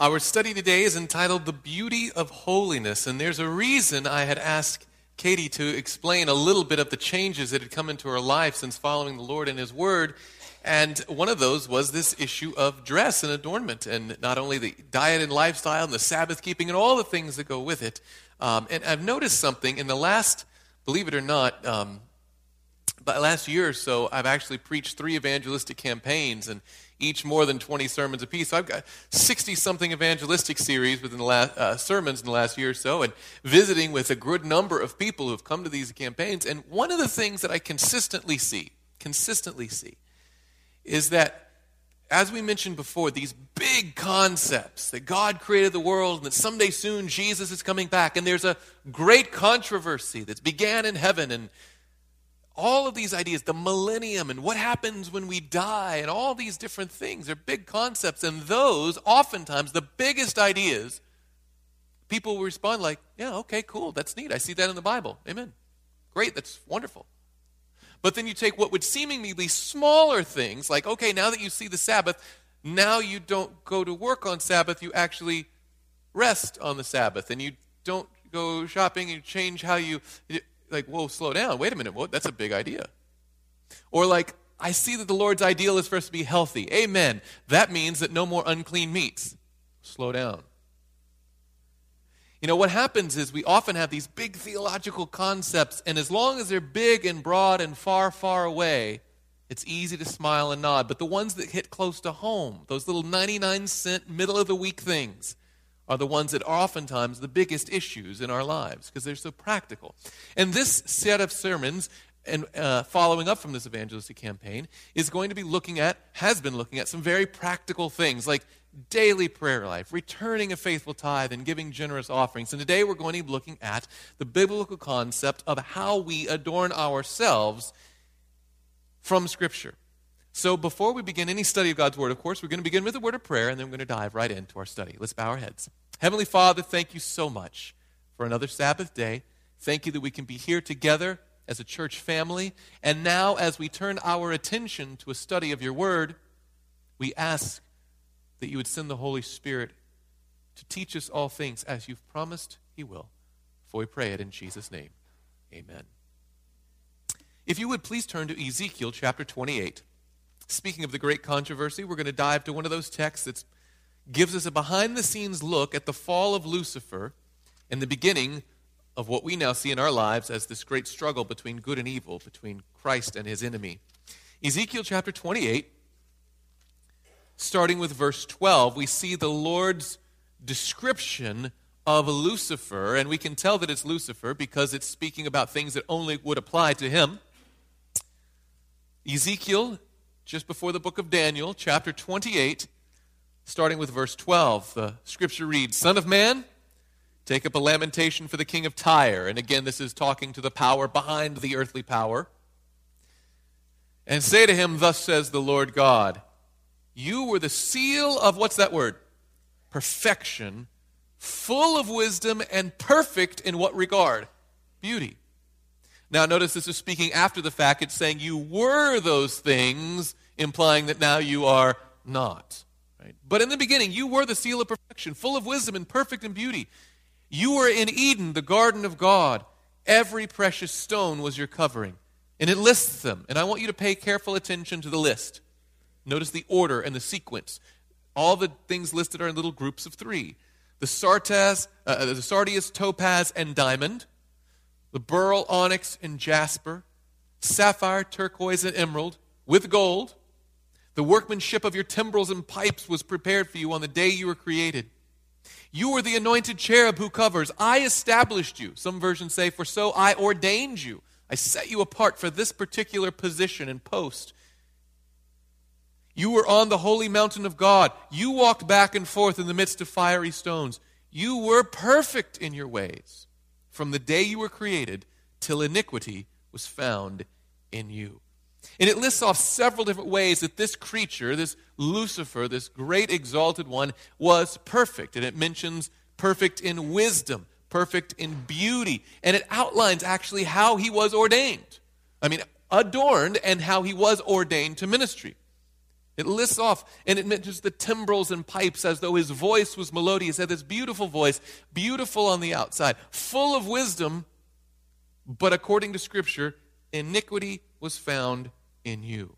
Our study today is entitled The Beauty of Holiness, and there's a reason I had asked Katie to explain a little bit of the changes that had come into her life since following the Lord and His Word, and one of those was this issue of dress and adornment, and not only the diet and lifestyle and the Sabbath keeping and all the things that go with it. And I've noticed something in the last, believe it or not, but last year or so, I've actually preached 3 evangelistic campaigns, and each more than 20 sermons apiece. So I've got 60-something evangelistic series within the last sermons in the last year or so, and visiting with a good number of people who have come to these campaigns. And one of the things that I consistently see, is that, as we mentioned before, these big concepts that God created the world and that someday soon Jesus is coming back, and there's a great controversy that began in heaven, and all of these ideas, the millennium and what happens when we die and all these different things are big concepts. And those, oftentimes, the biggest ideas, people will respond like, yeah, okay, cool, that's neat. I see that in the Bible. Amen. Great, that's wonderful. But then you take what would seemingly be smaller things, like, okay, now that you see the Sabbath, now you don't go to work on Sabbath, you actually rest on the Sabbath. And you don't go shopping, you change how you... Like, whoa, slow down. Wait a minute. Whoa, that's a big idea. Or like, I see that the Lord's ideal is for us to be healthy. Amen. That means that no more unclean meats. Slow down. You know, what happens is we often have these big theological concepts, and as long as they're big and broad and far, far away, it's easy to smile and nod. But the ones that hit close to home, those little 99-cent middle-of-the-week things, are the ones that are oftentimes the biggest issues in our lives because they're so practical. And this set of sermons, and following up from this evangelistic campaign, is going to be looking at, has been looking at, some very practical things like daily prayer life, returning a faithful tithe, and giving generous offerings. And today we're going to be looking at the biblical concept of how we adorn ourselves from Scripture. So before we begin any study of God's Word, of course, we're going to begin with a word of prayer, and then we're going to dive right into our study. Let's bow our heads. Heavenly Father, thank you so much for another Sabbath day. Thank you that we can be here together as a church family. And now as we turn our attention to a study of your Word, we ask that you would send the Holy Spirit to teach us all things as you've promised he will. For we pray it in Jesus' name. Amen. If you would, please turn to Ezekiel chapter 28. Speaking of the great controversy, we're going to dive to one of those texts that gives us a behind-the-scenes look at the fall of Lucifer and the beginning of what we now see in our lives as this great struggle between good and evil, between Christ and his enemy. Ezekiel chapter 28, starting with verse 12, we see the Lord's description of Lucifer, and we can tell that it's Lucifer because it's speaking about things that only would apply to him. Ezekiel, just before the book of Daniel, chapter 28, starting with verse 12, the scripture reads, Son of man, take up a lamentation for the king of Tyre. And again, this is talking to the power behind the earthly power. And say to him, thus says the Lord God, you were the seal of, what's that word? Perfection, full of wisdom and perfect in what regard? Beauty. Now notice this is speaking after the fact. It's saying you were those things, implying that now you are not. Right? But in the beginning, you were the seal of perfection, full of wisdom and perfect in beauty. You were in Eden, the garden of God. Every precious stone was your covering. And it lists them. And I want you to pay careful attention to the list. Notice the order and the sequence. All the things listed are in little groups of 3. The sardius, topaz, and diamond. The beryl, onyx, and jasper, sapphire, turquoise, and emerald, with gold. The workmanship of your timbrels and pipes was prepared for you on the day you were created. You were the anointed cherub who covers. I established you. Some versions say, for so I ordained you. I set you apart for this particular position and post. You were on the holy mountain of God. You walked back and forth in the midst of fiery stones. You were perfect in your ways, from the day you were created till iniquity was found in you. And it lists off several different ways that this creature, this Lucifer, this great exalted one, was perfect. And it mentions perfect in wisdom, perfect in beauty. And it outlines actually how he was ordained. I mean, adorned, and how he was ordained to ministry. It lists off, and it mentions the timbrels and pipes as though his voice was melodious. He had this beautiful voice, beautiful on the outside, full of wisdom, but according to Scripture, iniquity was found in you.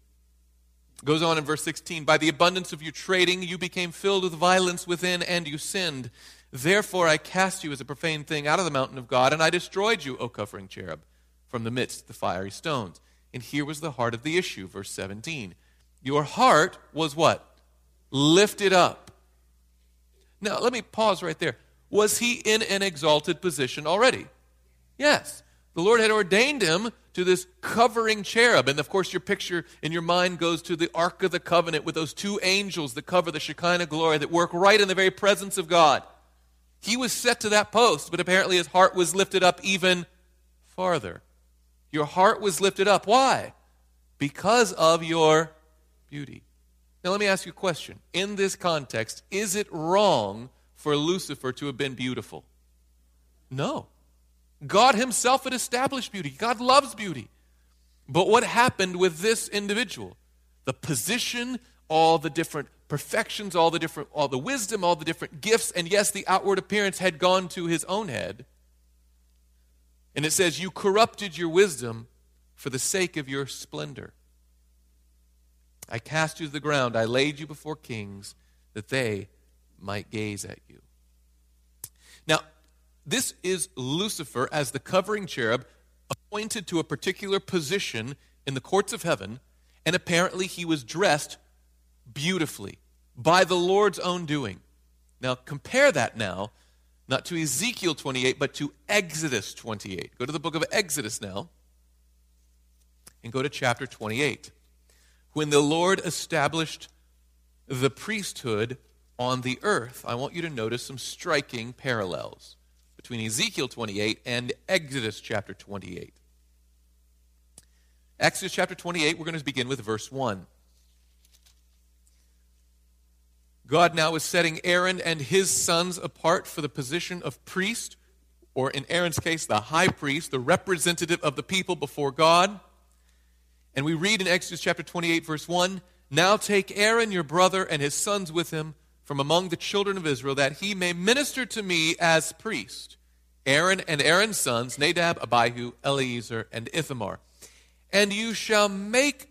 It goes on in verse 16, by the abundance of your trading, you became filled with violence within, and you sinned. Therefore I cast you as a profane thing out of the mountain of God, and I destroyed you, O covering cherub, from the midst of the fiery stones. And here was the heart of the issue, verse 17. Your heart was what? Lifted up. Now, let me pause right there. Was he in an exalted position already? Yes. The Lord had ordained him to this covering cherub. And, of course, your picture in your mind goes to the Ark of the Covenant with those two angels that cover the Shekinah glory that work right in the very presence of God. He was set to that post, but apparently his heart was lifted up even farther. Your heart was lifted up. Why? Because of your beauty. Now let me ask you a question. In this context, is it wrong for Lucifer to have been beautiful? No. God himself had established beauty. God loves beauty. But what happened with this individual? The position, all the different perfections, all the wisdom, all the different gifts, and yes, the outward appearance had gone to his own head. And it says, you corrupted your wisdom for the sake of your splendor. I cast you to the ground. I laid you before kings that they might gaze at you. Now, this is Lucifer as the covering cherub appointed to a particular position in the courts of heaven, and apparently he was dressed beautifully by the Lord's own doing. Now, compare that now, not to Ezekiel 28, but to Exodus 28. Go to the book of Exodus now and go to chapter 28. When the Lord established the priesthood on the earth, I want you to notice some striking parallels between Ezekiel 28 and Exodus chapter 28. Exodus chapter 28, we're going to begin with verse 1. God now is setting Aaron and his sons apart for the position of priest, or in Aaron's case, the high priest, the representative of the people before God. And we read in Exodus chapter 28, verse 1, now take Aaron your brother and his sons with him from among the children of Israel, that he may minister to me as priest. Aaron and Aaron's sons, Nadab, Abihu, Eleazar, and Ithamar. And you shall make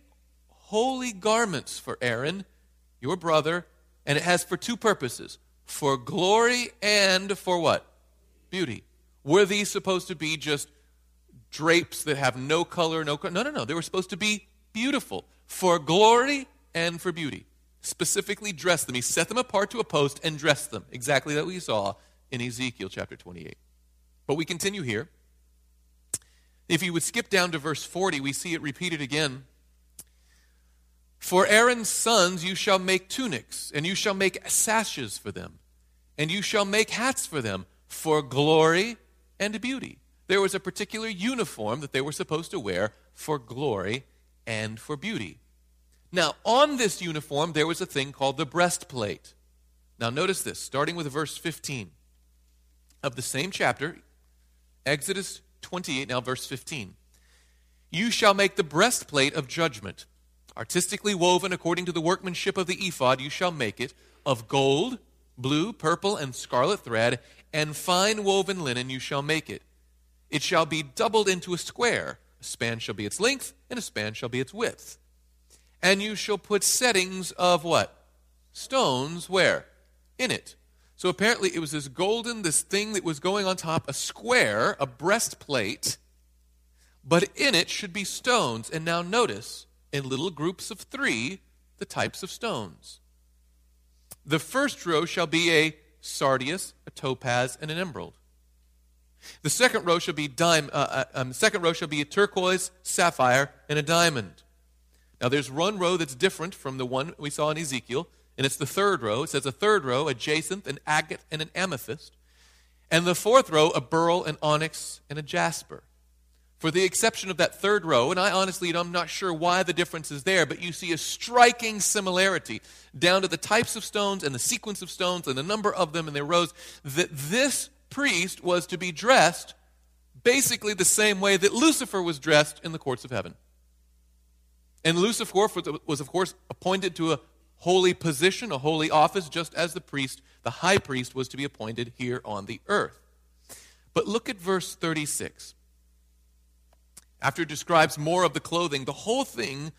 holy garments for Aaron, your brother, and it has for two purposes, for glory and for what? Beauty. Were these supposed to be just drapes that have no color, no. They were supposed to be beautiful for glory and for beauty. Specifically dress them. He set them apart to a post and dressed them. Exactly that we saw in Ezekiel chapter 28. But we continue here. If you would skip down to verse 40, we see it repeated again. For Aaron's sons you shall make tunics, and you shall make sashes for them, and you shall make hats for them for glory and beauty. There was a particular uniform that they were supposed to wear for glory and for beauty. Now, on this uniform, there was a thing called the breastplate. Now, notice this, starting with verse 15 of the same chapter, Exodus 28, now verse 15. You shall make the breastplate of judgment, artistically woven according to the workmanship of the ephod, you shall make it of gold, blue, purple, and scarlet thread, and fine woven linen you shall make it. It shall be doubled into a square. A span shall be its length, and a span shall be its width. And you shall put settings of what? Stones where? In it. So apparently it was this golden, this thing that was going on top, a square, a breastplate, but in it should be stones. And now notice, in little groups of three, the types of stones. The first row shall be a sardius, a topaz, and an emerald. The second row shall be a turquoise, sapphire, and a diamond. Now there's one row that's different from the one we saw in Ezekiel, and it's the third row. It says a third row, a jacinth, an agate, and an amethyst. And the fourth row, a beryl, an onyx, and a jasper. For the exception of that third row, and I honestly I'm not sure why the difference is there, but you see a striking similarity down to the types of stones and the sequence of stones and the number of them and their rows, that this priest was to be dressed basically the same way that Lucifer was dressed in the courts of heaven. And Lucifer was, of course, appointed to a holy position, a holy office, just as the priest, the high priest, was to be appointed here on the earth. But look at verse 36. After it describes more of the clothing, the whole thing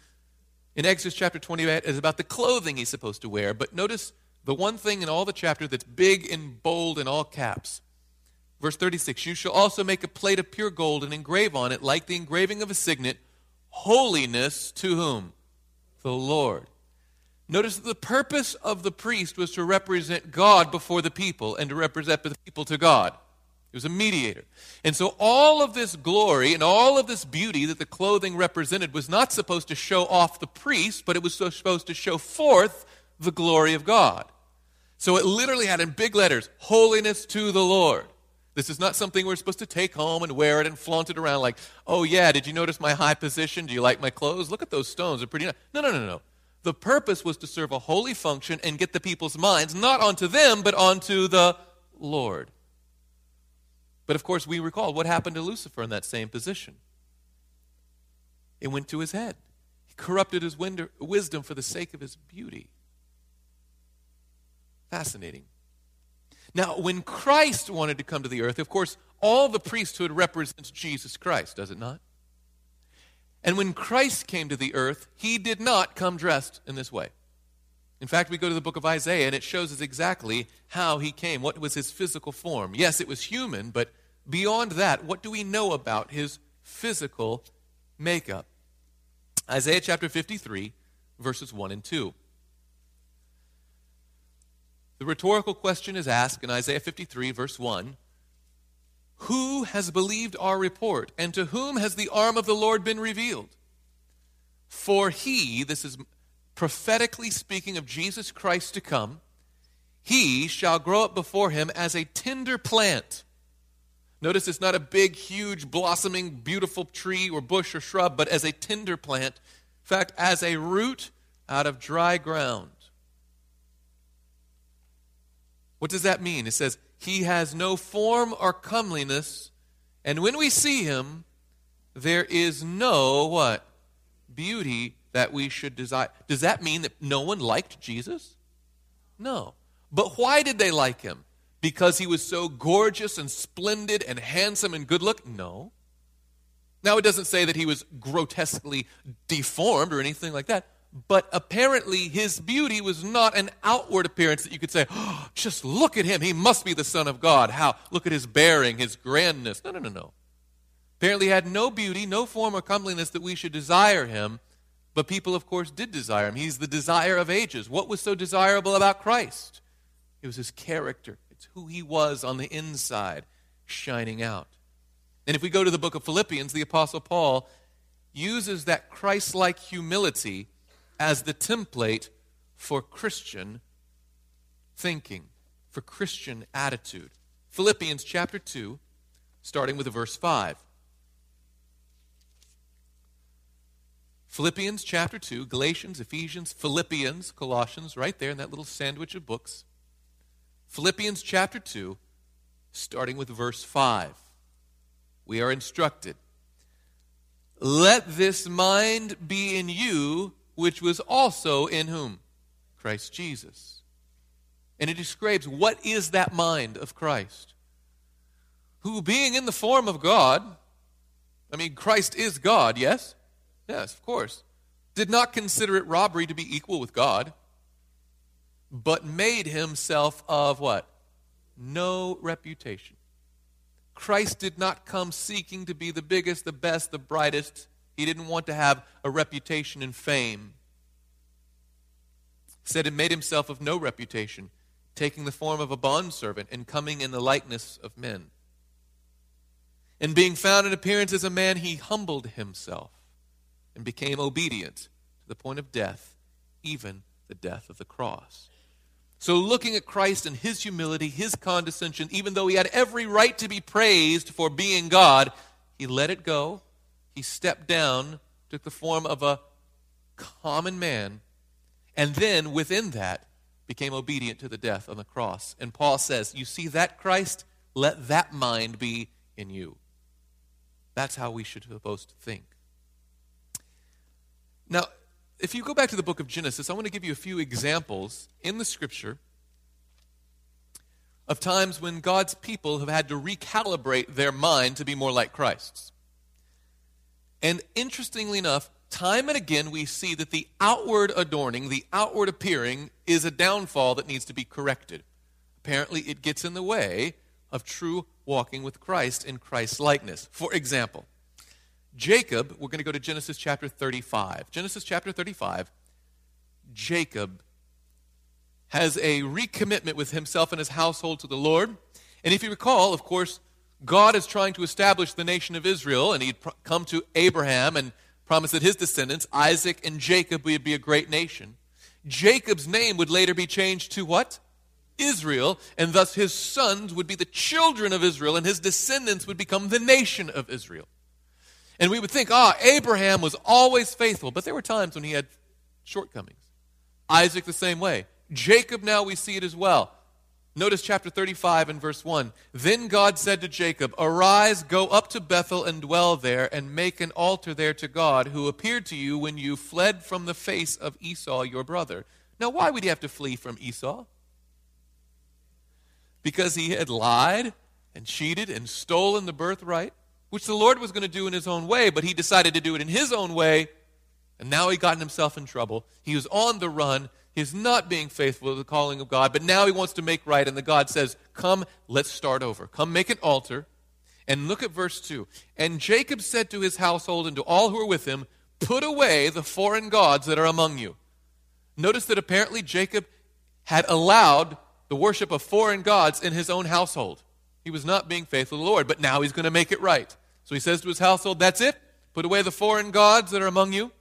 in Exodus chapter 28 is about the clothing he's supposed to wear. But notice the one thing in all the chapter that's big and bold in all caps. Verse 36, you shall also make a plate of pure gold and engrave on it, like the engraving of a signet, holiness to whom? The Lord. Notice that the purpose of the priest was to represent God before the people and to represent the people to God. It was a mediator. And so all of this glory and all of this beauty that the clothing represented was not supposed to show off the priest, but it was supposed to show forth the glory of God. So it literally had in big letters, holiness to the Lord. This is not something we're supposed to take home and wear it and flaunt it around like, oh yeah, did you notice my high position? Do you like my clothes? Look at those stones, they're pretty nice. No. The purpose was to serve a holy function and get the people's minds, not onto them, but onto the Lord. But of course, we recall what happened to Lucifer in that same position. It went to his head. He corrupted his wisdom for the sake of his beauty. Fascinating. Now, when Christ wanted to come to the earth, of course, all the priesthood represents Jesus Christ, does it not? And when Christ came to the earth, he did not come dressed in this way. In fact, we go to the book of Isaiah, and it shows us exactly how he came, what was his physical form. Yes, it was human, but beyond that, what do we know about his physical makeup? Isaiah chapter 53, verses 1 and 2. The rhetorical question is asked in Isaiah 53, verse 1, who has believed our report, and to whom has the arm of the Lord been revealed? For he, this is prophetically speaking of Jesus Christ to come, he shall grow up before him as a tender plant. Notice it's not a big, huge, blossoming, beautiful tree or bush or shrub, but as a tender plant. In fact, as a root out of dry ground. What does that mean? It says, he has no form or comeliness, and when we see him, there is no, what? Beauty that we should desire. Does that mean that no one liked Jesus? No. But why did they like him? Because he was so gorgeous and splendid and handsome and good-looking? No. Now, it doesn't say that he was grotesquely deformed or anything like that. But apparently his beauty was not an outward appearance that you could say, oh, just look at him, he must be the Son of God. How? Look at his bearing, his grandness. No. Apparently he had no beauty, no form or comeliness that we should desire him, but people, of course, did desire him. He's the desire of ages. What was so desirable about Christ? It was his character. It's who he was on the inside, shining out. And if we go to the book of Philippians, the Apostle Paul uses that Christ-like humility as the template for Christian thinking, for Christian attitude. Philippians chapter 2, starting with verse 5. Philippians chapter 2, Galatians, Ephesians, Philippians, Colossians, right there in that little sandwich of books. Philippians chapter 2, starting with verse 5. We are instructed, let this mind be in you, which was also in whom? Christ Jesus. And it describes what is that mind of Christ, who being in the form of God, I mean, Christ is God, yes? Yes, of course. Did not consider it robbery to be equal with God, but made himself of what? No reputation. Christ did not come seeking to be the biggest, the best, the brightest. He didn't want to have a reputation and fame. He said, and made himself of no reputation, taking the form of a bondservant and coming in the likeness of men. And being found in appearance as a man, he humbled himself and became obedient to the point of death, even the death of the cross. So looking at Christ and his humility, his condescension, even though he had every right to be praised for being God, he let it go. He stepped down, took the form of a common man, and then within that became obedient to the death on the cross. And Paul says, you see that Christ? Let that mind be in you. That's how we should supposed to think. Now, If you go back to the book of Genesis, I want to give you a few examples in the scripture of times when God's people have had to recalibrate their mind to be more like Christ's. And interestingly enough, time and again we see that the outward adorning, the outward appearing, is a downfall that needs to be corrected. Apparently it gets in the way of true walking with Christ in Christ's likeness. For example, Jacob, we're going to go to Genesis chapter 35. Genesis chapter 35, Jacob has a recommitment with himself and his household to the Lord. And if you recall, of course, God is trying to establish the nation of Israel, and he'd come to Abraham and promised that his descendants, Isaac and Jacob, would be a great nation. Jacob's name would later be changed to what? Israel, and thus his sons would be the children of Israel, and his descendants would become the nation of Israel. And we would think, Abraham was always faithful, but there were times when he had shortcomings. Isaac the same way. Jacob, now we see it as well. Notice chapter 35 and verse 1. Then God said to Jacob, "Arise, go up to Bethel and dwell there, and make an altar there to God, who appeared to you when you fled from the face of Esau your brother." Now, why would he have to flee from Esau? Because he had lied and cheated and stolen the birthright, which the Lord was going to do in his own way, but he decided to do it in his own way, and now he got himself in trouble. He was on the run. He was not being faithful to the calling of God, but now he wants to make right, and the God says, "Come, let's start over. Come, make an altar." And look at verse 2. And Jacob said to his household and to all who were with him, "Put away the foreign gods that are among you." Notice that apparently Jacob had allowed the worship of foreign gods in his own household. He was not being faithful to the Lord, but now he's going to make it right. So he says to his household, "That's it. Put away the foreign gods that are among you."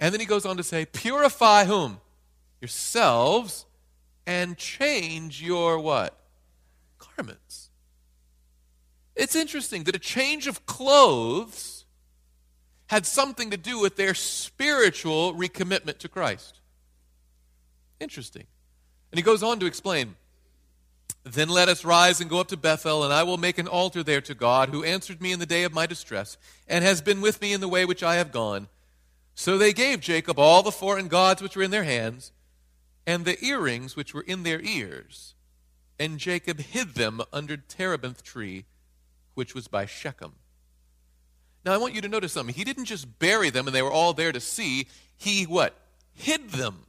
And then he goes on to say, "Purify whom? Yourselves, and change your what? Garments." It's interesting that a change of clothes had something to do with their spiritual recommitment to Christ. Interesting. And he goes on to explain, "Then let us rise and go up to Bethel, and I will make an altar there to God, who answered me in the day of my distress, and has been with me in the way which I have gone." So they gave Jacob all the foreign gods which were in their hands, and the earrings which were in their ears. And Jacob hid them under a terebinth tree, which was by Shechem. Now I want you to notice something. He didn't just bury them and they were all there to see. He what? Hid them,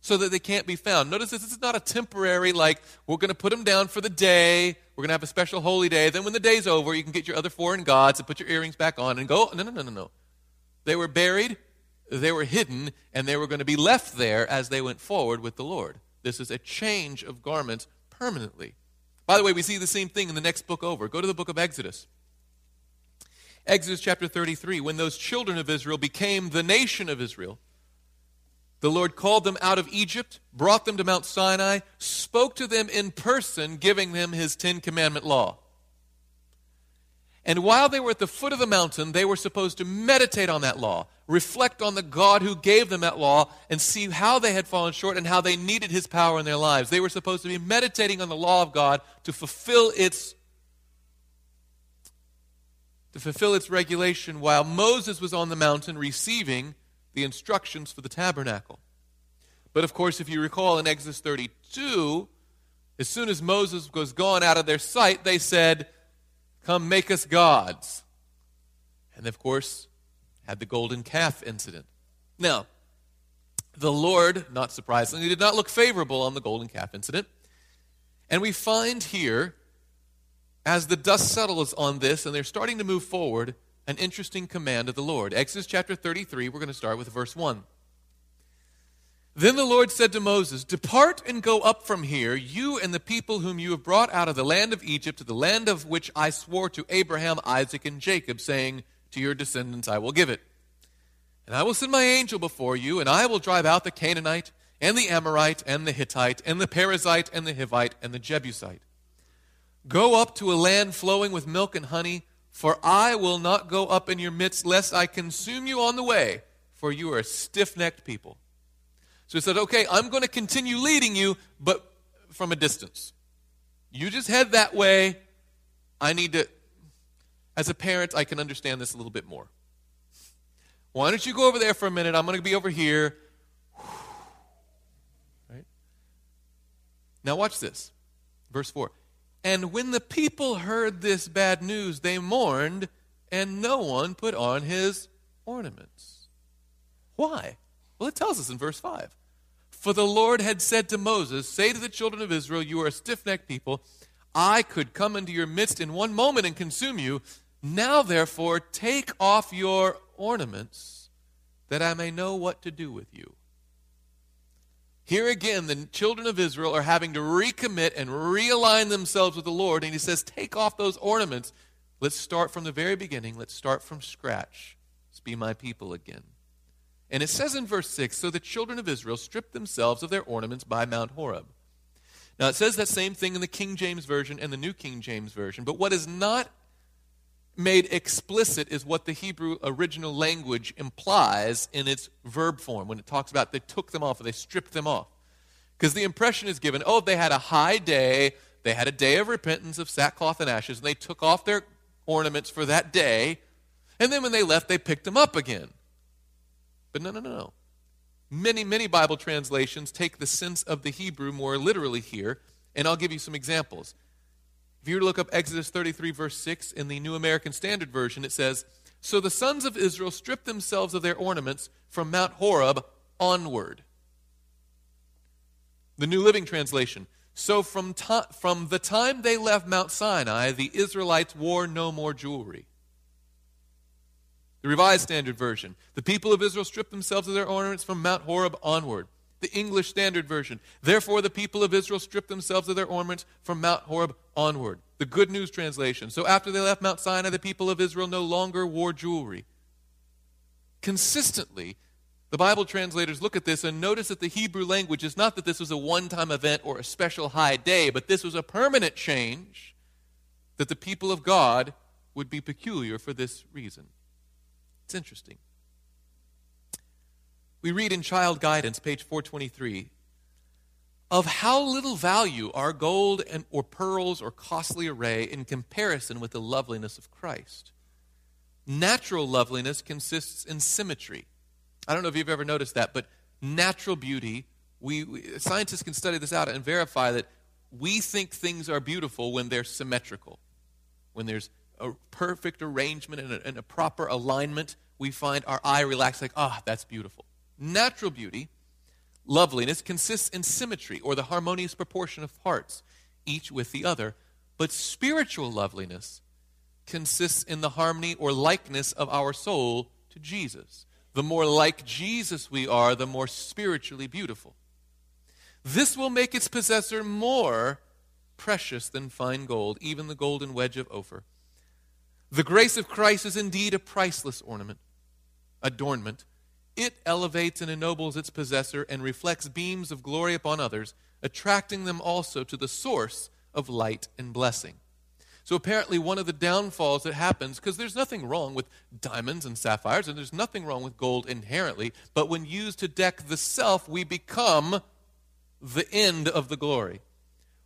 so that they can't be found. Notice this is not a temporary, like, we're going to put them down for the day, we're going to have a special holy day, then when the day's over, you can get your other foreign gods and put your earrings back on and go. No. They were buried, they were hidden, and they were going to be left there as they went forward with the Lord. This is a change of garments permanently. By the way, we see the same thing in the next book over. Go to the book of Exodus. Exodus chapter 33, when those children of Israel became the nation of Israel, the Lord called them out of Egypt, brought them to Mount Sinai, spoke to them in person, giving them his 10 commandment law. And while they were at the foot of the mountain, they were supposed to meditate on that law, reflect on the God who gave them that law, and see how they had fallen short and how they needed his power in their lives. They were supposed to be meditating on the law of God to fulfill its regulation, while Moses was on the mountain receiving the instructions for the tabernacle. But of course, if you recall in Exodus 32, as soon as Moses was gone out of their sight, they said, "Come, make us gods." And of course, had the golden calf incident. Now, the Lord, not surprisingly, did not look favorable on the golden calf incident. And we find here, as the dust settles on this and they're starting to move forward, an interesting command of the Lord. Exodus chapter 33, we're going to start with verse 1. "Then the Lord said to Moses, 'Depart and go up from here, you and the people whom you have brought out of the land of Egypt, to the land of which I swore to Abraham, Isaac, and Jacob, saying, to your descendants I will give it. And I will send my angel before you, and I will drive out the Canaanite, and the Amorite, and the Hittite, and the Perizzite, and the Hivite, and the Jebusite. Go up to a land flowing with milk and honey, for I will not go up in your midst, lest I consume you on the way, for you are a stiff-necked people.'" So he said, "Okay, I'm going to continue leading you, but from a distance. You just head that way. As a parent, I can understand this a little bit more. Why don't you go over there for a minute? I'm going to be over here. Right? Now watch this. Verse 4. And when the people heard this bad news, they mourned, and no one put on his ornaments. Why? Well, it tells us in verse 5. For the Lord had said to Moses, say to the children of Israel, you are a stiff-necked people. I could come into your midst in one moment and consume you. Now, therefore, take off your ornaments that I may know what to do with you. Here again, the children of Israel are having to recommit and realign themselves with the Lord. And he says, take off those ornaments. Let's start from the very beginning. Let's start from scratch. Let's be my people again. And it says in verse 6, so the children of Israel stripped themselves of their ornaments by Mount Horeb. Now, it says that same thing in the King James Version and the New King James Version. But what is not made explicit is what the Hebrew original language implies in its verb form when it talks about they took them off or they stripped them off. Because the impression is given, oh, they had a high day, they had a day of repentance of sackcloth and ashes, and they took off their ornaments for that day, and then when they left, they picked them up again. But no. Many Bible translations take the sense of the Hebrew more literally here, and I'll give you some examples. If you were to look up Exodus 33, verse 6, in the New American Standard Version, it says, so the sons of Israel stripped themselves of their ornaments from Mount Horeb onward. The New Living Translation, so from the time they left Mount Sinai, the Israelites wore no more jewelry. The Revised Standard Version, the people of Israel stripped themselves of their ornaments from Mount Horeb onward. The English Standard Version, therefore the people of Israel stripped themselves of their ornaments from Mount Horeb onward. The Good News Translation, so after they left Mount Sinai, the people of Israel no longer wore jewelry. Consistently, the Bible translators look at this and notice that the Hebrew language is not that this was a one-time event or a special high day, but this was a permanent change that the people of God would be peculiar for this reason. It's interesting. We read in Child Guidance, page 423, of how little value are gold and or pearls or costly array in comparison with the loveliness of Christ. Natural loveliness consists in symmetry. I don't know if you've ever noticed that, but natural beauty, we scientists can study this out and verify that we think things are beautiful when they're symmetrical, when there's a perfect arrangement and a proper alignment. We find our eye relaxed, like, ah, oh, that's beautiful. Natural beauty, loveliness, consists in symmetry or the harmonious proportion of parts, each with the other. But spiritual loveliness consists in the harmony or likeness of our soul to Jesus. The more like Jesus we are, the more spiritually beautiful. This will make its possessor more precious than fine gold, even the golden wedge of Ophir. The grace of Christ is indeed a priceless adornment. It elevates and ennobles its possessor and reflects beams of glory upon others, attracting them also to the source of light and blessing. So apparently one of the downfalls that happens, because there's nothing wrong with diamonds and sapphires, and there's nothing wrong with gold inherently, but when used to deck the self, we become the end of the glory,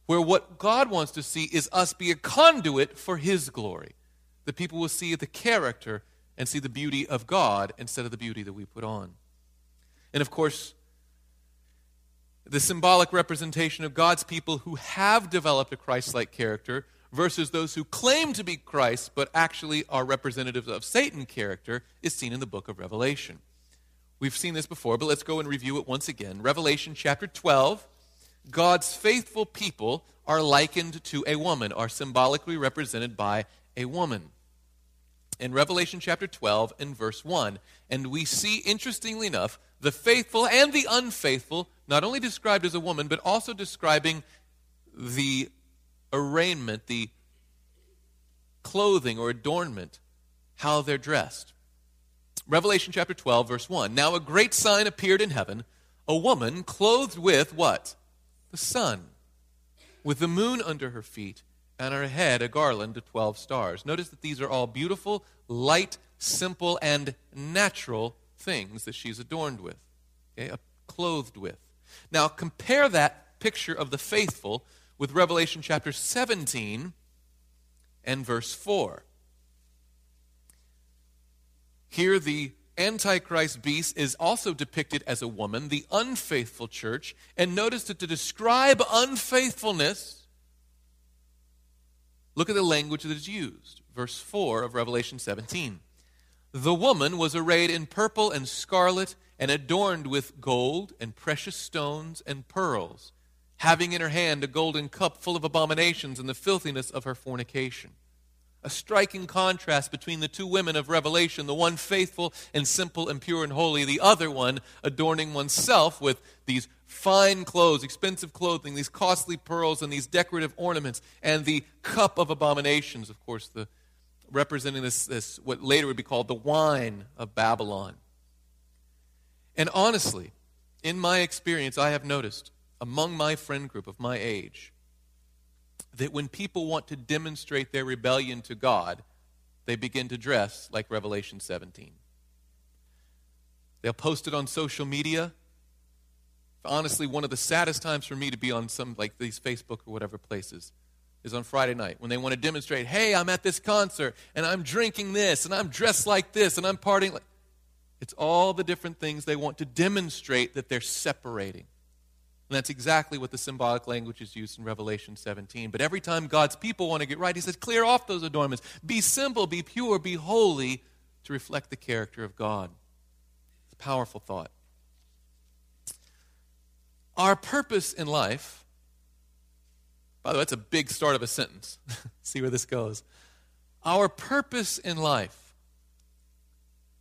where what God wants to see is us be a conduit for His glory. The people will see the character and see the beauty of God instead of the beauty that we put on. And of course, the symbolic representation of God's people who have developed a Christ-like character versus those who claim to be Christ but actually are representatives of Satan's character is seen in the book of Revelation. We've seen this before, but let's go and review it once again. Revelation chapter 12, God's faithful people are likened to a woman, are symbolically represented by a woman. In Revelation chapter 12 and verse 1, and we see, interestingly enough, the faithful and the unfaithful not only described as a woman, but also describing the arraignment, the clothing or adornment, how they're dressed. Revelation chapter 12, verse 1, now a great sign appeared in heaven, a woman clothed with what? The sun, with the moon under her feet, and her head a garland of 12 stars. Notice that these are all beautiful, light, simple, and natural things that she's adorned with, okay, clothed with. Now compare that picture of the faithful with Revelation chapter 17 and verse 4. Here the Antichrist beast is also depicted as a woman, the unfaithful church. And notice that to describe unfaithfulness, look at the language that is used. Verse 4 of Revelation 17. The woman was arrayed in purple and scarlet and adorned with gold and precious stones and pearls, having in her hand a golden cup full of abominations and the filthiness of her fornication. A striking contrast between the two women of Revelation, the one faithful and simple and pure and holy, the other one adorning oneself with these fine clothes, expensive clothing, these costly pearls and these decorative ornaments, and the cup of abominations, of course, representing this what later would be called the wine of Babylon. And honestly, in my experience, I have noticed among my friend group of my age that when people want to demonstrate their rebellion to God, they begin to dress like Revelation 17. They'll post it on social media. Honestly, one of the saddest times for me to be on some, like these Facebook or whatever places, is on Friday night when they want to demonstrate, hey, I'm at this concert, and I'm drinking this, and I'm dressed like this, and I'm partying. It's all the different things they want to demonstrate that they're separating. And that's exactly what the symbolic language is used in Revelation 17. But every time God's people want to get right, he says, clear off those adornments. Be simple, be pure, be holy to reflect the character of God. It's a powerful thought. Our purpose in life, by the way, that's a big start of a sentence. See where this goes. Our purpose in life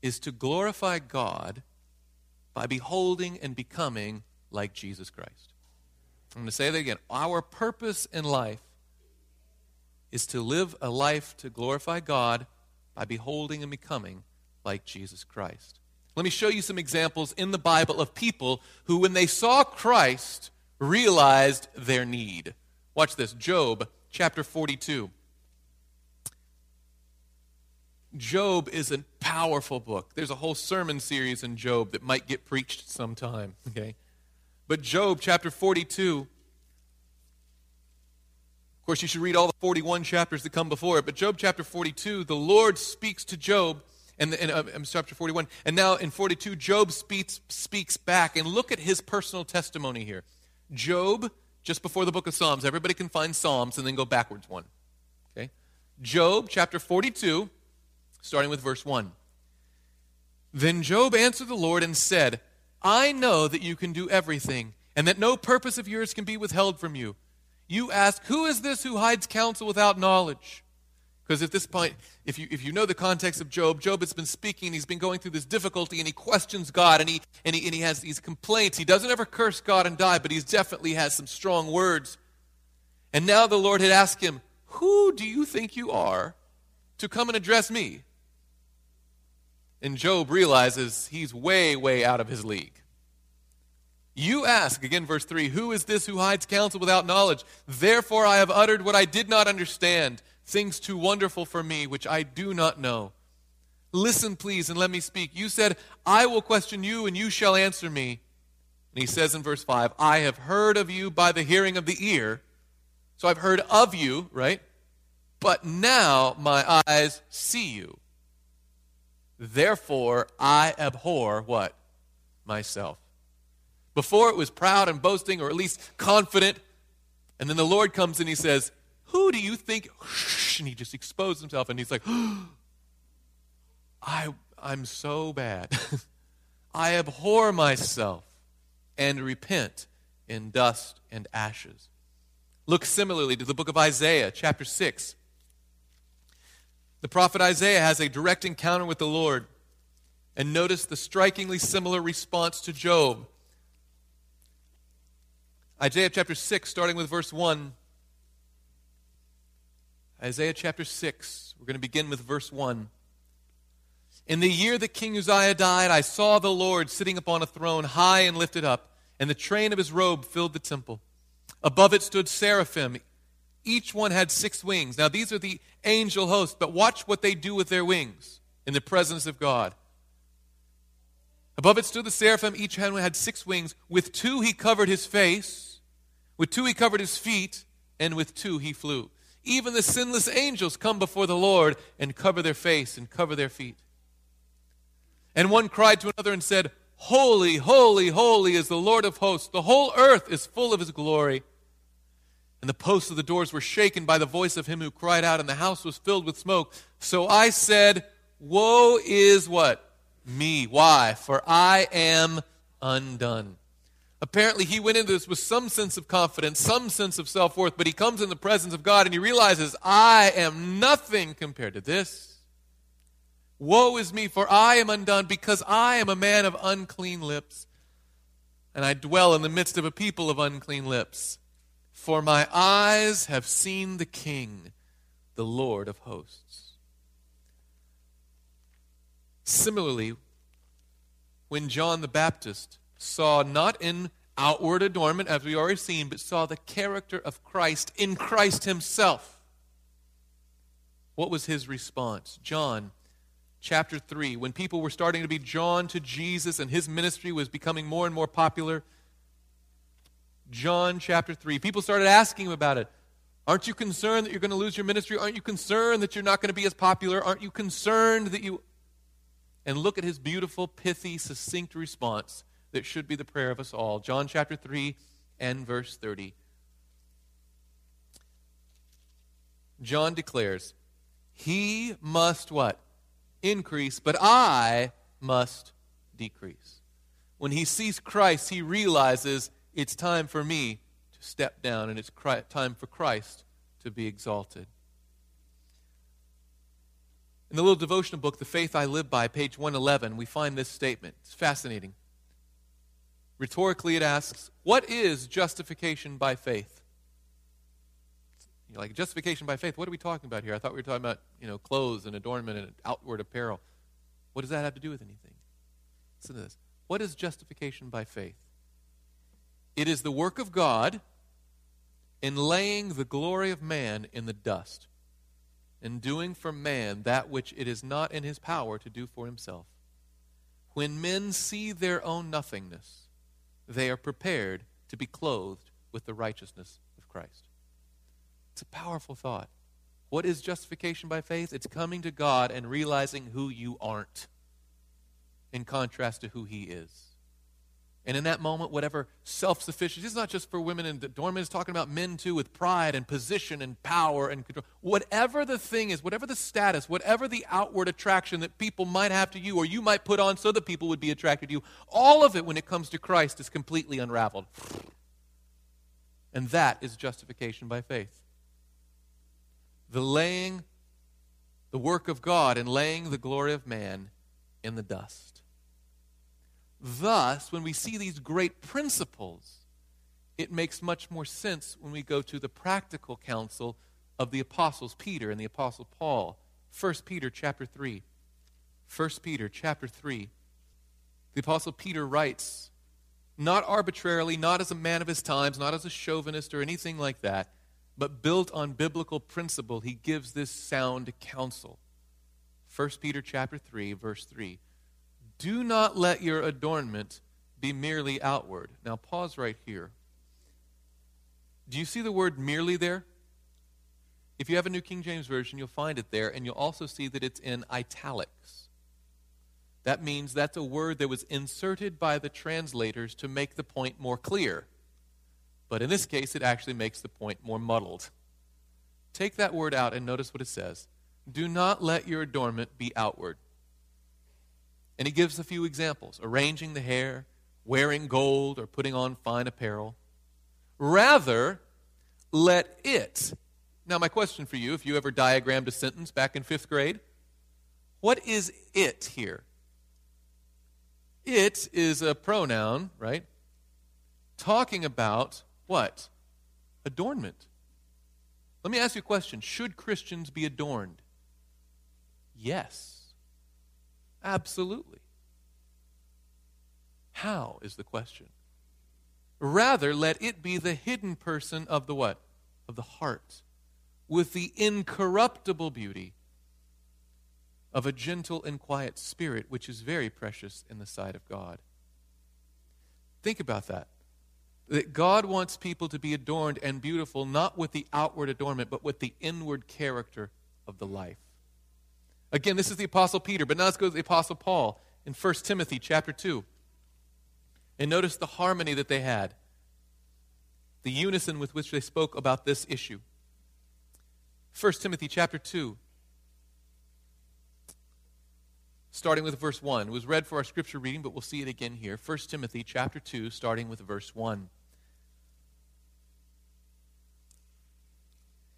is to glorify God by beholding and becoming like Jesus Christ. I'm going to say that again. Our purpose in life is to live a life to glorify God by beholding and becoming like Jesus Christ. Let me show you some examples in the Bible of people who, when they saw Christ, realized their need. Watch this. Job chapter 42. Job is a powerful book. There's a whole sermon series in Job that might get preached sometime, okay? But Job chapter 42, of course you should read all the 41 chapters that come before it, but Job chapter 42, the Lord speaks to Job, and chapter 41, and now in 42, Job speaks back, and look at his personal testimony here. Job, just before the book of Psalms, everybody can find Psalms and then go backwards one. Okay? Job chapter 42, starting with verse 1. Then Job answered the Lord and said, I know that you can do everything, and that no purpose of yours can be withheld from you. You ask, who is this who hides counsel without knowledge? Because at this point, if you know the context of Job, Job has been speaking, he's been going through this difficulty, and he questions God, and he has these complaints. He doesn't ever curse God and die, but he definitely has some strong words. And now the Lord had asked him, who do you think you are to come and address me? And Job realizes he's way, way out of his league. You ask, again, verse 3, who is this who hides counsel without knowledge? Therefore I have uttered what I did not understand, things too wonderful for me, which I do not know. Listen, please, and let me speak. You said, I will question you, and you shall answer me. And he says in verse 5, I have heard of you by the hearing of the ear. So I've heard of you, right? But now my eyes see you. Therefore, I abhor what? Myself. Before it was proud and boasting, or at least confident. And then the Lord comes and he says, who do you think? And he just exposed himself and he's like, oh, I'm so bad. I abhor myself and repent in dust and ashes. Look similarly to the book of Isaiah, chapter 6. The prophet Isaiah has a direct encounter with the Lord. And notice the strikingly similar response to Job. Isaiah chapter 6, starting with verse 1. Isaiah chapter 6, we're going to begin with verse 1. In the year that King Uzziah died, I saw the Lord sitting upon a throne, high and lifted up, and the train of his robe filled the temple. Above it stood seraphim. Each one had 6 wings. Now these are the angel hosts, but watch what they do with their wings in the presence of God. Above it stood the seraphim, each one had 6 wings. With 2 he covered his face, with 2 he covered his feet, and with 2 he flew. Even the sinless angels come before the Lord and cover their face and cover their feet. And one cried to another and said, Holy, holy, holy is the Lord of hosts. The whole earth is full of his glory. And the posts of the doors were shaken by the voice of him who cried out, and the house was filled with smoke. So I said, Woe is what? Me. Why? For I am undone. Apparently he went into this with some sense of confidence, some sense of self-worth, but he comes in the presence of God and he realizes, I am nothing compared to this. Woe is me, for I am undone, because I am a man of unclean lips, and I dwell in the midst of a people of unclean lips. For my eyes have seen the King, the Lord of hosts. Similarly, when John the Baptist saw not in outward adornment, as we already seen, but saw the character of Christ in Christ himself, what was his response? John Chapter 3, when people were starting to be drawn to Jesus and his ministry was becoming more and more popular, John chapter 3, people started asking him about it. Aren't you concerned that you're going to lose your ministry? Aren't you concerned that you're not going to be as popular? Aren't you concerned that you... And look at his beautiful, pithy, succinct response that should be the prayer of us all. John chapter 3 and verse 30. John declares, He must what? Increase, but I must decrease. When he sees Christ, he realizes it's time for me to step down and it's time for Christ to be exalted. In the little devotional book, The Faith I Live By, page 111, we find this statement. It's fascinating. Rhetorically, it asks, what is justification by faith? You're like, justification by faith, what are we talking about here? I thought we were talking about, clothes and adornment and outward apparel. What does that have to do with anything? Listen to this. What is justification by faith? It is the work of God in laying the glory of man in the dust and doing for man that which it is not in his power to do for himself. When men see their own nothingness, they are prepared to be clothed with the righteousness of Christ. It's a powerful thought. What is justification by faith? It's coming to God and realizing who you aren't in contrast to who he is. And in that moment, whatever self-sufficiency, it's not just for women, and Dorman is talking about men too, with pride and position and power and control. Whatever the thing is, whatever the status, whatever the outward attraction that people might have to you or you might put on so that people would be attracted to you, all of it when it comes to Christ is completely unraveled. And that is justification by faith. The work of God in laying the glory of man in the dust. Thus, when we see these great principles, it makes much more sense when we go to the practical counsel of the apostles Peter and the apostle Paul. 1 Peter chapter 3. The apostle Peter writes, not arbitrarily, not as a man of his times, not as a chauvinist or anything like that, but built on biblical principle, he gives this sound counsel. 1 Peter chapter 3, verse 3. Do not let your adornment be merely outward. Now pause right here. Do you see the word merely there? If you have a New King James Version, you'll find it there, and you'll also see that it's in italics. That means that's a word that was inserted by the translators to make the point more clear. But in this case, it actually makes the point more muddled. Take that word out and notice what it says. Do not let your adornment be outward. And he gives a few examples. Arranging the hair, wearing gold, or putting on fine apparel. Rather, let it. Now, my question for you, if you ever diagrammed a sentence back in 5th grade, what is it here? It is a pronoun, right? Talking about what? Adornment. Let me ask you a question. Should Christians be adorned? Yes. Absolutely. How is the question? Rather, let it be the hidden person of the what? Of the heart, with the incorruptible beauty of a gentle and quiet spirit, which is very precious in the sight of God. Think about that. That God wants people to be adorned and beautiful, not with the outward adornment, but with the inward character of the life. Again, this is the Apostle Peter, but now let's go to the Apostle Paul. in 1 Timothy chapter 2. And notice the harmony that they had, the unison with which they spoke about this issue. 1 Timothy chapter 2, starting with verse 1. It was read for our scripture reading, but we'll see it again here. 1 Timothy chapter 2, starting with verse 1.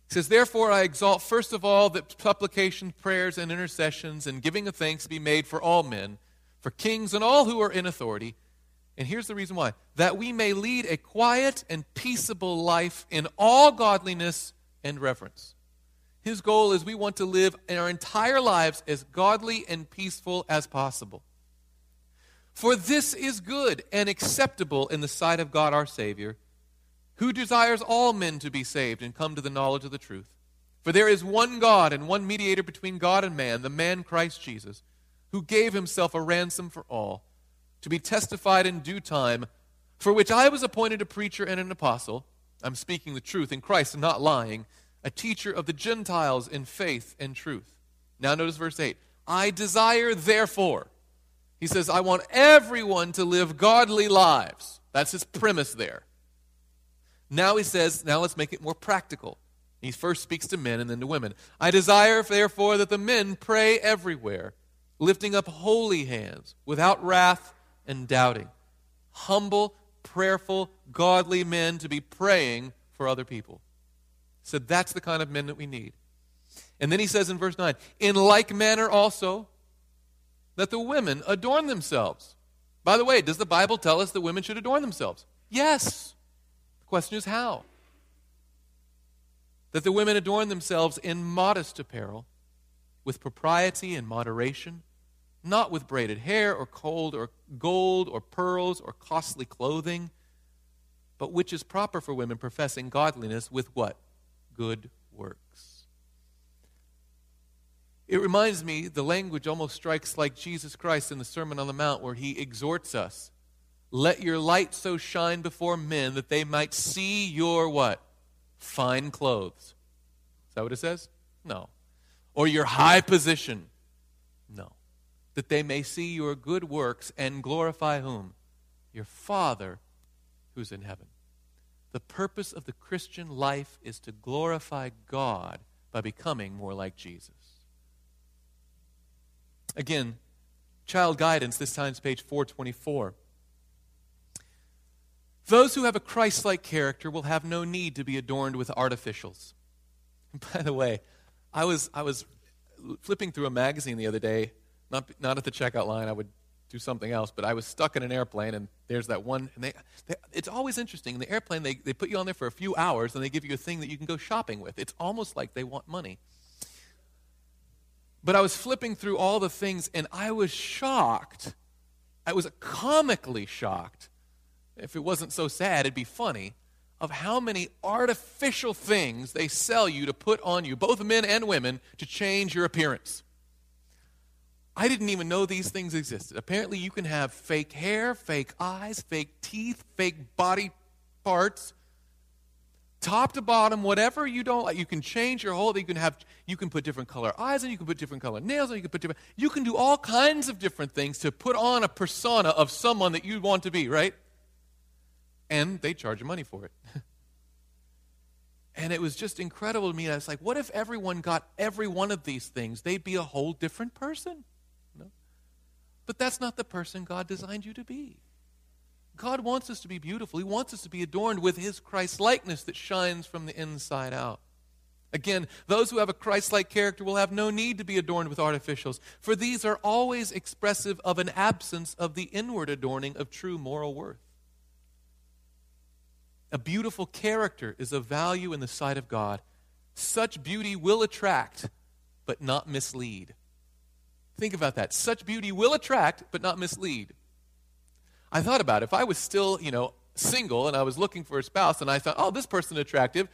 It says, "Therefore I exalt first of all that supplications, prayers, and intercessions, and giving of thanks be made for all men, for kings and all who are in authority." And here's the reason why. "That we may lead a quiet and peaceable life in all godliness and reverence." His goal is we want to live our entire lives as godly and peaceful as possible. "For this is good and acceptable in the sight of God our Savior, who desires all men to be saved and come to the knowledge of the truth. For there is one God and one mediator between God and man, the man Christ Jesus, who gave himself a ransom for all, to be testified in due time, for which I was appointed a preacher and an apostle," I'm speaking the truth in Christ and not lying, "a teacher of the Gentiles in faith and truth." Now notice verse 8. "I desire therefore," he says, I want everyone to live godly lives. That's his premise there. Now he says, now let's make it more practical. He first speaks to men and then to women. "I desire therefore that the men pray everywhere, lifting up holy hands without wrath and doubting." Humble, prayerful, godly men to be praying for other people. So that's the kind of men that we need. And then he says in verse 9, "In like manner also, that the women adorn themselves." By the way, does the Bible tell us that women should adorn themselves? Yes. The question is how. "That the women adorn themselves in modest apparel, with propriety and moderation, not with braided hair or gold or pearls or costly clothing, but which is proper for women professing godliness with" what? "Good works." It reminds me, the language almost strikes like Jesus Christ in the Sermon on the Mount where he exhorts us, "Let your light so shine before men that they might see your" what? "Fine clothes." Is that what it says? No. "Or your high position." No. "That they may see your good works and glorify" whom? "Your Father who's in heaven." The purpose of the Christian life is to glorify God by becoming more like Jesus. Again, child guidance, this time's page 424. "Those who have a Christ-like character will have no need to be adorned with artificials." By the way, I was flipping through a magazine the other day, not at the checkout line, I would do something else, but I was stuck in an airplane, and there's that one, and it's always interesting. In the airplane, they put you on there for a few hours, and they give you a thing that you can go shopping with. It's almost like they want money. But I was flipping through all the things, and I was shocked. I was comically shocked. If it wasn't so sad, it'd be funny, of how many artificial things they sell you to put on you, both men and women, to change your appearance. I didn't even know these things existed. Apparently you can have fake hair, fake eyes, fake teeth, fake body parts, top to bottom, whatever you don't like. You can change your whole thing. You can put different color eyes on, you can put different color nails on, you can do all kinds of different things to put on a persona of someone that you want to be, right? And they charge you money for it. And it was just incredible to me. I was like, what if everyone got every one of these things? They'd be a whole different person. But that's not the person God designed you to be. God wants us to be beautiful. He wants us to be adorned with his Christ-likeness that shines from the inside out. Again, those who have a Christ-like character will have no need to be adorned with artificials, for these are always expressive of an absence of the inward adorning of true moral worth. A beautiful character is of value in the sight of God. Such beauty will attract, but not mislead. Think about that. Such beauty will attract, but not mislead. I thought about it. If I was still, single and I was looking for a spouse and I thought, oh, this person attractive,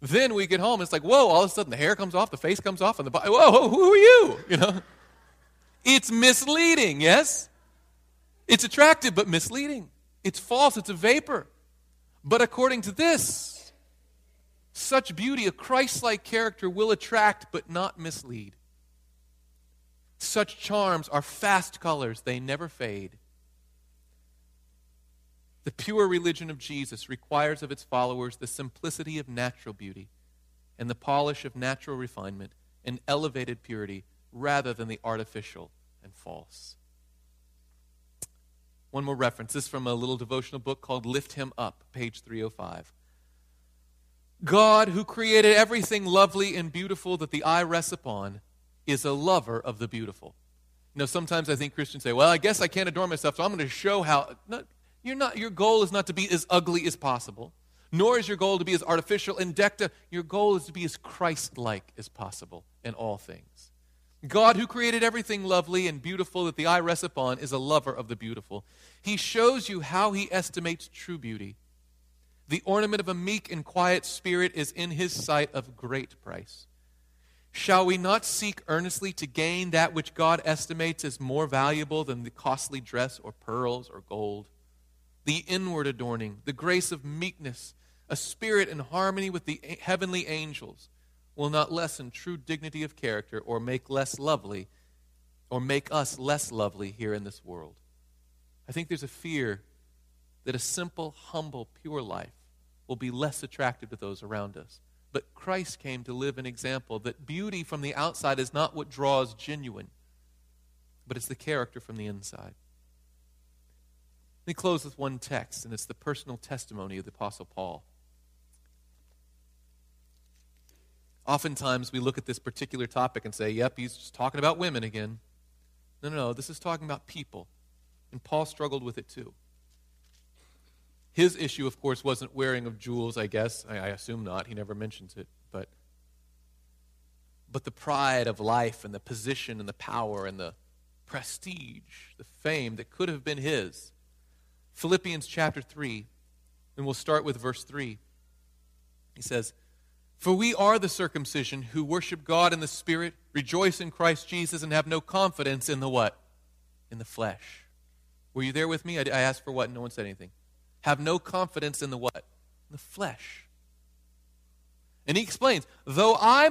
then we get home. It's like, whoa, all of a sudden the hair comes off, the face comes off, and the body, whoa, who are you? It's misleading, yes? It's attractive, but misleading. It's false. It's a vapor. But according to this, such beauty, a Christ-like character will attract, but not mislead. such charms are fast colors. They never fade. The pure religion of Jesus requires of its followers the simplicity of natural beauty and the polish of natural refinement and elevated purity rather than the artificial and false. One more reference. This is from a little devotional book called Lift Him Up, page 305. God, who created everything lovely and beautiful that the eye rests upon, is a lover of the beautiful. You know, sometimes I think Christians say, well, I guess I can't adorn myself, so I'm going to show how. No, you're not. Your goal is not to be as ugly as possible, nor is your goal to be as artificial and decked up. Your goal is to be as Christ-like as possible in all things. God, who created everything lovely and beautiful that the eye rests upon, is a lover of the beautiful. He shows you how he estimates true beauty. The ornament of a meek and quiet spirit is in his sight of great price. Shall we not seek earnestly to gain that which God estimates as more valuable than the costly dress or pearls or gold? The inward adorning, the grace of meekness, a spirit in harmony with the heavenly angels, will not lessen true dignity of character or make us less lovely here in this world. I think there's a fear that a simple, humble, pure life will be less attractive to those around us. But Christ came to live an example that beauty from the outside is not what draws genuine, but it's the character from the inside. Let me close with one text, and it's the personal testimony of the Apostle Paul. Oftentimes we look at this particular topic and say, yep, he's just talking about women again. No, this is talking about people. And Paul struggled with it too. His issue, of course, wasn't wearing of jewels, I guess. I assume not. He never mentions it. But the pride of life and the position and the power and the prestige, the fame that could have been his. Philippians chapter 3, and we'll start with verse 3. He says, "For we are the circumcision who worship God in the Spirit, rejoice in Christ Jesus, and have no confidence in the what? In the flesh." Were you there with me? I asked for what, and no one said anything. Have no confidence in the what? The flesh. And he explains, though I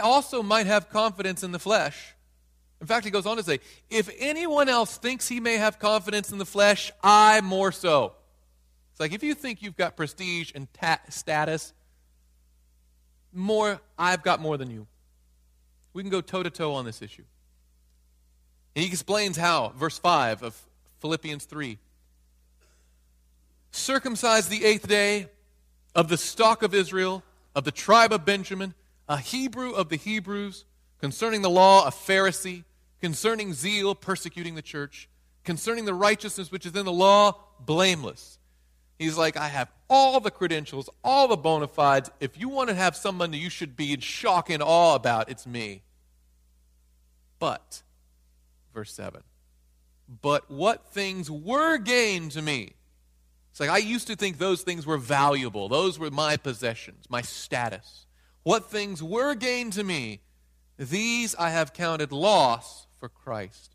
also might have confidence in the flesh. In fact, he goes on to say, if anyone else thinks he may have confidence in the flesh, I more so. It's like, if you think you've got prestige and status, I've got more than you. We can go toe-to-toe on this issue. And he explains how, verse 5 of Philippians 3, circumcised the eighth day, of the stock of Israel, of the tribe of Benjamin, a Hebrew of the Hebrews, concerning the law, a Pharisee, concerning zeal, persecuting the church, concerning the righteousness which is in the law, blameless. He's like, I have all the credentials, all the bona fides. If you want to have someone that you should be in shock and awe about, it's me. But, verse 7, but what things were gained to me? It's like, I used to think those things were valuable. Those were my possessions, my status. What things were gained to me, these I have counted loss for Christ.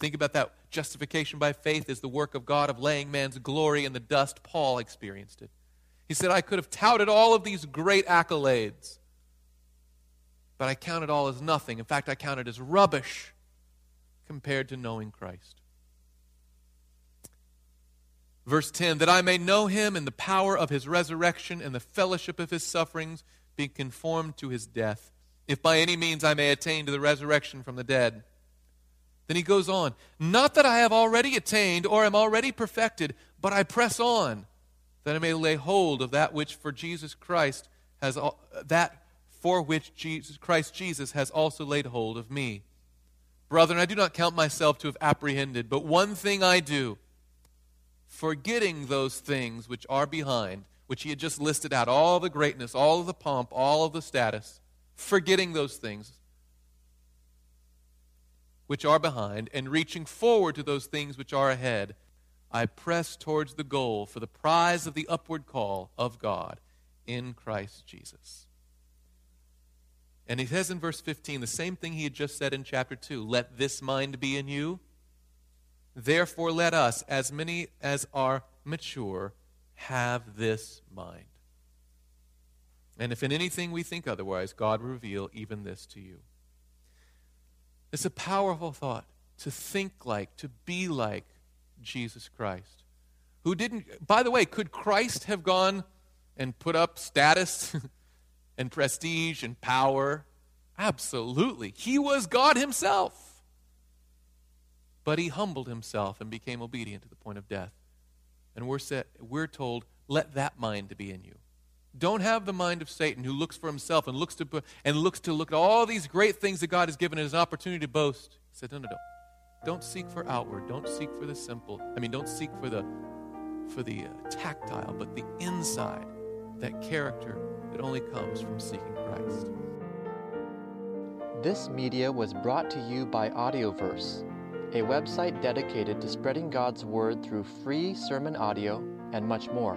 Think about that. Justification by faith is the work of God, of laying man's glory in the dust. Paul experienced it. He said, I could have touted all of these great accolades, but I count it all as nothing. In fact, I count it as rubbish compared to knowing Christ. Verse 10, that I may know him in the power of his resurrection and the fellowship of his sufferings, being conformed to his death, if by any means I may attain to the resurrection from the dead. Then he goes on, not that I have already attained or am already perfected, but I press on, that I may lay hold of that which for Jesus Christ has that for which Christ Jesus has also laid hold of me. Brethren, I do not count myself to have apprehended, but one thing I do, forgetting those things which are behind, which he had just listed out, all the greatness, all of the pomp, all of the status, forgetting those things which are behind, and reaching forward to those things which are ahead, I press towards the goal for the prize of the upward call of God in Christ Jesus. And he says in verse 15, the same thing he had just said in chapter 2, let this mind be in you. Therefore let us, as many as are mature, have this mind. And if in anything we think otherwise, God will reveal even this to you. It's a powerful thought to think like, to be like Jesus Christ. Who didn't, by the way, could Christ have gone and put up status and prestige and power? Absolutely. He was God himself. But he humbled himself and became obedient to the point of death. And we're told, let that mind be in you. Don't have the mind of Satan, who looks for himself and looks to look at all these great things that God has given as an opportunity to boast. He said, no. Don't seek for outward. Don't seek for the simple. Don't seek for the tactile, but the inside, that character that only comes from seeking Christ. This media was brought to you by Audioverse, a website dedicated to spreading God's word through free sermon audio and much more.